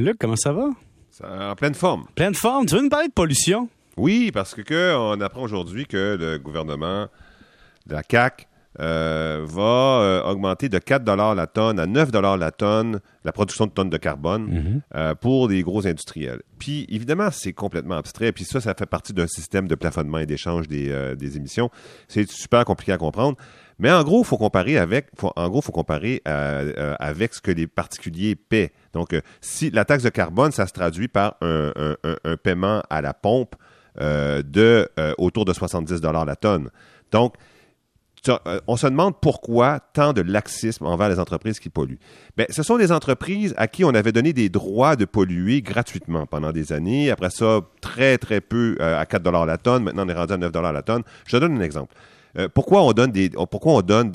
Luc, comment ça va? En pleine forme. Pleine forme. Tu veux nous parler de pollution? Oui, parce qu'on apprend aujourd'hui que le gouvernement de la CAQ va augmenter de 4 $ la tonne à 9 $ la tonne la production de tonnes de carbone pour les gros industriels. Puis, évidemment, c'est complètement abstrait. Puis ça fait partie d'un système de plafonnement et d'échange des émissions. C'est super compliqué à comprendre. Mais en gros, il faut comparer avec ce que les particuliers paient. Donc, si la taxe de carbone, ça se traduit par un paiement à la pompe autour de 70 $ la tonne. Donc, on se demande pourquoi tant de laxisme envers les entreprises qui polluent. Bien, ce sont des entreprises à qui on avait donné des droits de polluer gratuitement pendant des années. Après ça, très, très peu à 4 $ la tonne. Maintenant, on est rendu à 9 $ la tonne. Je te donne un exemple. Pourquoi on donne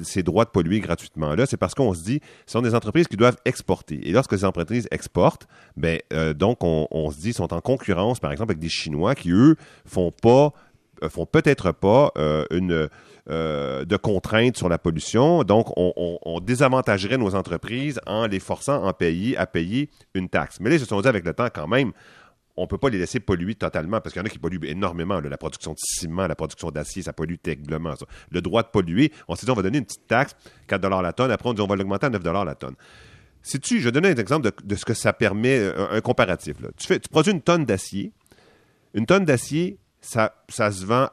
ces droits de polluer gratuitement là? C'est parce qu'on se dit ce sont des entreprises qui doivent exporter. Et lorsque ces entreprises exportent, donc on se dit sont en concurrence, par exemple, avec des Chinois qui, eux, font peut-être pas de contraintes sur la pollution. Donc, on désavantagerait nos entreprises en les forçant à payer une taxe. Mais là, ils se sont dit avec le temps quand même, on ne peut pas les laisser polluer totalement parce qu'il y en a qui polluent énormément. Là, la production de ciment, la production d'acier, ça pollue terriblement. Ça. Le droit de polluer, on s'est dit on va donner une petite taxe, 4 $ la tonne. Après, on dit on va l'augmenter à 9 $ la tonne. Sais-tu, je vais donner un exemple de ce que ça permet, un comparatif. Là. Tu produis une tonne d'acier. Une tonne d'acier, ça se vend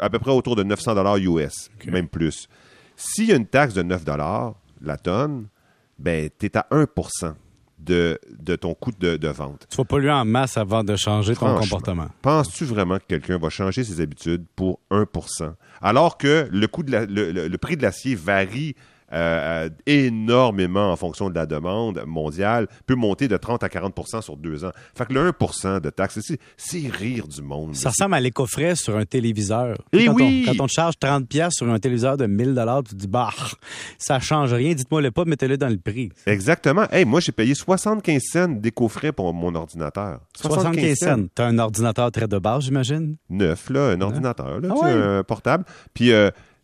à peu près autour de 900 $ US, okay. Même plus. S'il y a une taxe de 9 $ la tonne, ben, tu es à 1% de ton coût de vente. Tu vas polluer en masse avant de changer ton comportement. Penses-tu vraiment que quelqu'un va changer ses habitudes pour 1%? Alors que le prix de l'acier varie énormément en fonction de la demande mondiale, peut monter de 30 à 40% sur 2 ans. Fait que le 1% de taxe, c'est rire du monde. Ça ressemble à l'éco-frais sur un téléviseur. Et quand on te charge 30$ sur un téléviseur de 1000$, tu te dis, bah, ça change rien, dites-moi le pas, mettez-le dans le prix. Exactement. Hey, moi, j'ai payé 75 cents d'éco-frais pour mon ordinateur. 75 cents. T'as un ordinateur très de base, j'imagine? Neuf, là, un ordinateur, là, un portable. Puis,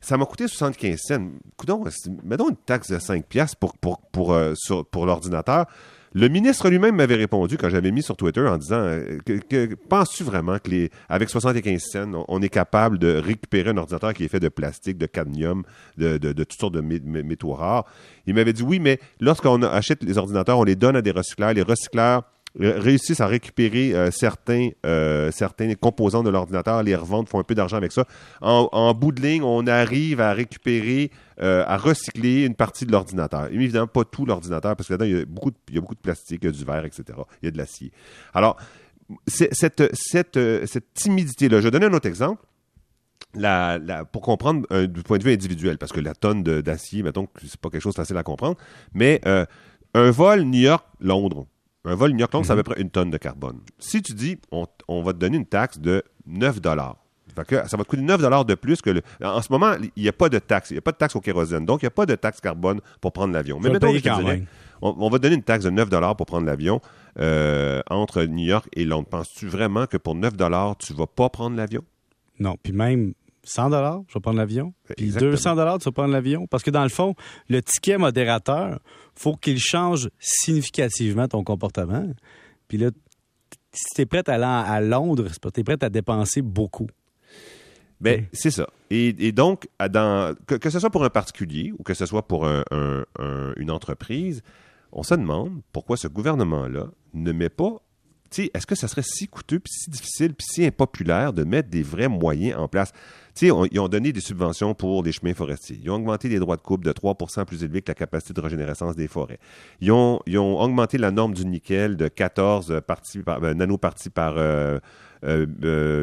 ça m'a coûté 75 cents. Coudon, mettons une taxe de 5$ pour l'ordinateur. Le ministre lui-même m'avait répondu quand j'avais mis sur Twitter en disant que penses-tu vraiment qu'avec 75 cents, on est capable de récupérer un ordinateur qui est fait de plastique, de cadmium, de toutes sortes de métaux rares? Il m'avait dit oui, mais lorsqu'on achète les ordinateurs, on les donne à des recycleurs. Les recycleurs réussissent à récupérer certains composants de l'ordinateur, les revendent, font un peu d'argent avec ça. En bout de ligne, on arrive à récupérer, à recycler une partie de l'ordinateur. Et évidemment, pas tout l'ordinateur, parce que là-dedans, il y a beaucoup de plastique, il y a du verre, etc. Il y a de l'acier. Alors, cette timidité-là. Je vais donner un autre exemple. Pour comprendre du point de vue individuel, parce que la tonne d'acier, mettons, c'est pas quelque chose de facile à comprendre, mais un vol New York-Londres. Un vol New York-Londres, ça va près une tonne de carbone. Si tu dis, on va te donner une taxe de 9 $ ça va te coûter 9 $ de plus que en ce moment, il n'y a pas de taxe. Il n'y a pas de taxe au kérosène. Donc, il n'y a pas de taxe carbone pour prendre l'avion. Mais mettons on va te donner une taxe de 9 $ pour prendre l'avion entre New York et Londres. Penses-tu vraiment que pour 9 $ tu ne vas pas prendre l'avion? Non. Puis même 100 $ je vais prendre l'avion. Puis exactement. 200 $ tu vas prendre l'avion. Parce que dans le fond, le ticket modérateur, faut qu'il change significativement ton comportement. Puis là, si tu es prêt à aller à Londres, tu es prêt à dépenser beaucoup. Bien, c'est ça. Et donc, que ce soit pour un particulier ou que ce soit pour une entreprise, on se demande pourquoi ce gouvernement-là ne met pas... Tu sais, est-ce que ça serait si coûteux, puis si difficile, puis si impopulaire de mettre des vrais moyens en place? Tu sais, ils ont donné des subventions pour les chemins forestiers. Ils ont augmenté les droits de coupe de 3% plus élevés que la capacité de régénérescence des forêts. Ils ont augmenté la norme du nickel de 14 nanoparties par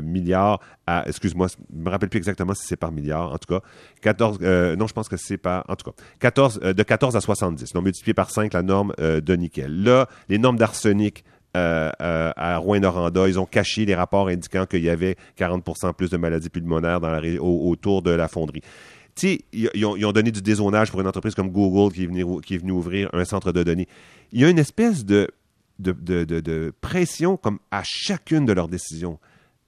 milliard à... Excuse-moi, je ne me rappelle plus exactement si c'est par milliard. En tout cas, 14... non, je pense que c'est par... En tout cas, 14 à 70. Donc, multiplié par 5 la norme de nickel. Là, les normes d'arsenic... à Rouyn-Noranda, ils ont caché les rapports indiquant qu'il y avait 40% plus de maladies pulmonaires autour de la fonderie. Tu sais, ils ont donné du dézonage pour une entreprise comme Google qui est venue ouvrir un centre de données. Il y a une espèce de pression comme à chacune de leurs décisions.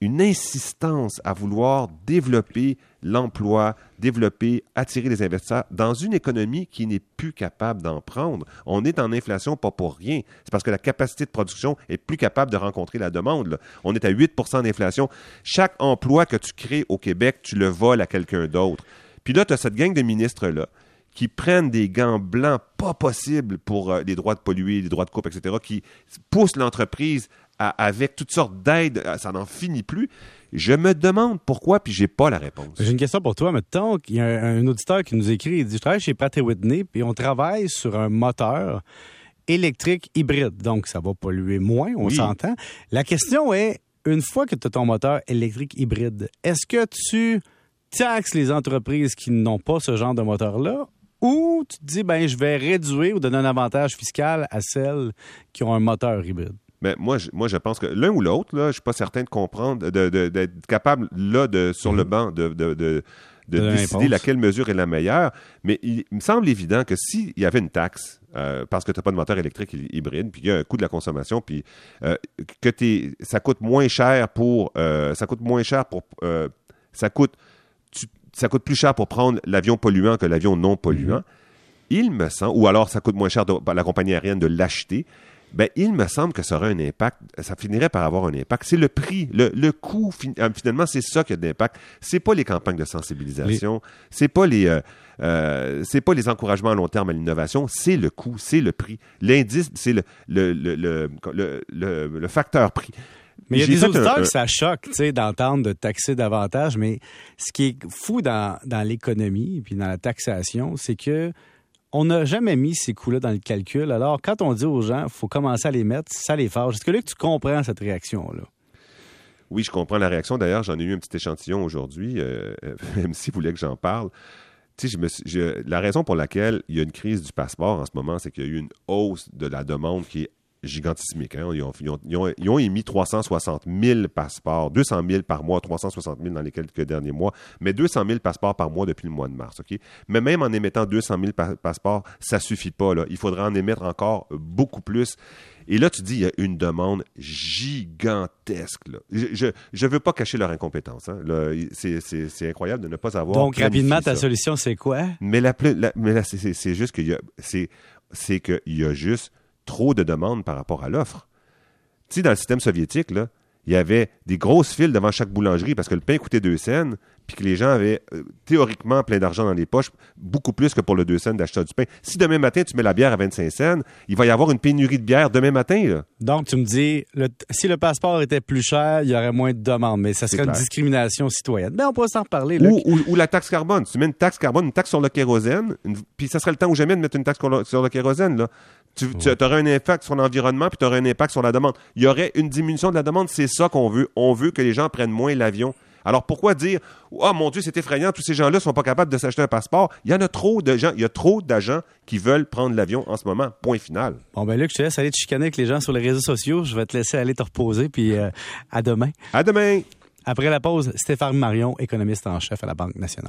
une insistance à vouloir développer l'emploi, développer, attirer les investisseurs dans une économie qui n'est plus capable d'en prendre. On est en inflation pas pour rien. C'est parce que la capacité de production est plus capable de rencontrer la demande. Là. On est à 8 % d'inflation. Chaque emploi que tu crées au Québec, tu le voles à quelqu'un d'autre. Puis là, tu as cette gang de ministres-là qui prennent des gants blancs pas possibles pour les droits de polluer, les droits de coupe, etc., qui poussent l'entreprise avec toutes sortes d'aides, ça n'en finit plus. Je me demande pourquoi, puis j'ai pas la réponse. J'ai une question pour toi. Mettons qu'il y a un auditeur qui nous écrit, il dit « Je travaille chez Pratt & Whitney, puis on travaille sur un moteur électrique hybride. » Donc, ça va polluer moins, on s'entend. La question est, une fois que tu as ton moteur électrique hybride, est-ce que tu taxes les entreprises qui n'ont pas ce genre de moteur-là? Ou tu te dis, ben, je vais réduire ou donner un avantage fiscal à celles qui ont un moteur hybride? Mais moi, je pense que l'un ou l'autre, là, je ne suis pas certain de comprendre, d'être capable, là, sur le banc, de décider laquelle mesure est la meilleure. Mais il me semble évident que s'il y avait une taxe, parce que tu n'as pas de moteur électrique hybride, puis il y a un coût de la consommation, puis ça coûte moins cher pour... ça coûte plus cher pour prendre l'avion polluant que l'avion non polluant, il me semble, ou alors ça coûte moins cher à la compagnie aérienne de l'acheter, ben, il me semble que ça aurait un impact, ça finirait par avoir un impact. C'est le prix, le coût, finalement, c'est ça qui a de l'impact. C'est pas les campagnes de sensibilisation, c'est pas les encouragements à long terme à l'innovation, c'est le coût, c'est le prix. L'indice, c'est le facteur prix. Mais il y a des auditeurs que ça choque, tu sais, d'entendre de taxer davantage, mais ce qui est fou dans l'économie et puis dans la taxation, c'est que on n'a jamais mis ces coûts-là dans le calcul. Alors, quand on dit aux gens, il faut commencer à les mettre, ça les fâche. Est-ce que là, tu comprends cette réaction-là? Oui, je comprends la réaction. D'ailleurs, j'en ai eu un petit échantillon aujourd'hui, même si vous voulez que j'en parle. La raison pour laquelle il y a une crise du passeport en ce moment, c'est qu'il y a eu une hausse de la demande qui est gigantesmique. Hein? Ils ont émis 360 000 passeports, 200 000 par mois, 360 000 dans les quelques derniers mois, mais 200 000 passeports par mois depuis le mois de mars. Okay? Mais même en émettant 200 000 passeports, ça ne suffit pas. Là. Il faudra en émettre encore beaucoup plus. Et là, tu dis, il y a une demande gigantesque. Là. Je ne veux pas cacher leur incompétence. Hein. C'est incroyable de ne pas avoir... Donc, rapidement, ta solution, c'est quoi? Mais là, c'est juste qu'il y a... C'est qu'il y a juste... trop de demandes par rapport à l'offre. Tu sais, dans le système soviétique, là, il y avait des grosses files devant chaque boulangerie parce que le pain coûtait 2 cents, puis que les gens avaient théoriquement plein d'argent dans les poches, beaucoup plus que pour le 2 cents d'acheter du pain. Si demain matin, tu mets la bière à 25 cents, il va y avoir une pénurie de bière demain matin. Là. Donc, tu me dis, si le passeport était plus cher, il y aurait moins de demandes, mais ça serait une discrimination citoyenne. Ben, on pourrait s'en reparler. Ou la taxe carbone. Tu mets une taxe carbone, une taxe sur le kérosène, puis ça serait le temps ou jamais de mettre une taxe sur le kérosène. Là. Tu aurais un impact sur l'environnement, puis tu aurais un impact sur la demande. Il y aurait une diminution de la demande, c'est ça qu'on veut. On veut que les gens prennent moins l'avion. Alors pourquoi dire « Ah, mon Dieu, c'est effrayant, tous ces gens-là ne sont pas capables de s'acheter un passeport. » Il y en a trop de gens, il y a trop d'agents qui veulent prendre l'avion en ce moment. Point final. Bon, ben Luc, je te laisse aller te chicaner avec les gens sur les réseaux sociaux. Je vais te laisser aller te reposer, puis à demain. À demain! Après la pause, Stéphane Marion, économiste en chef à la Banque Nationale.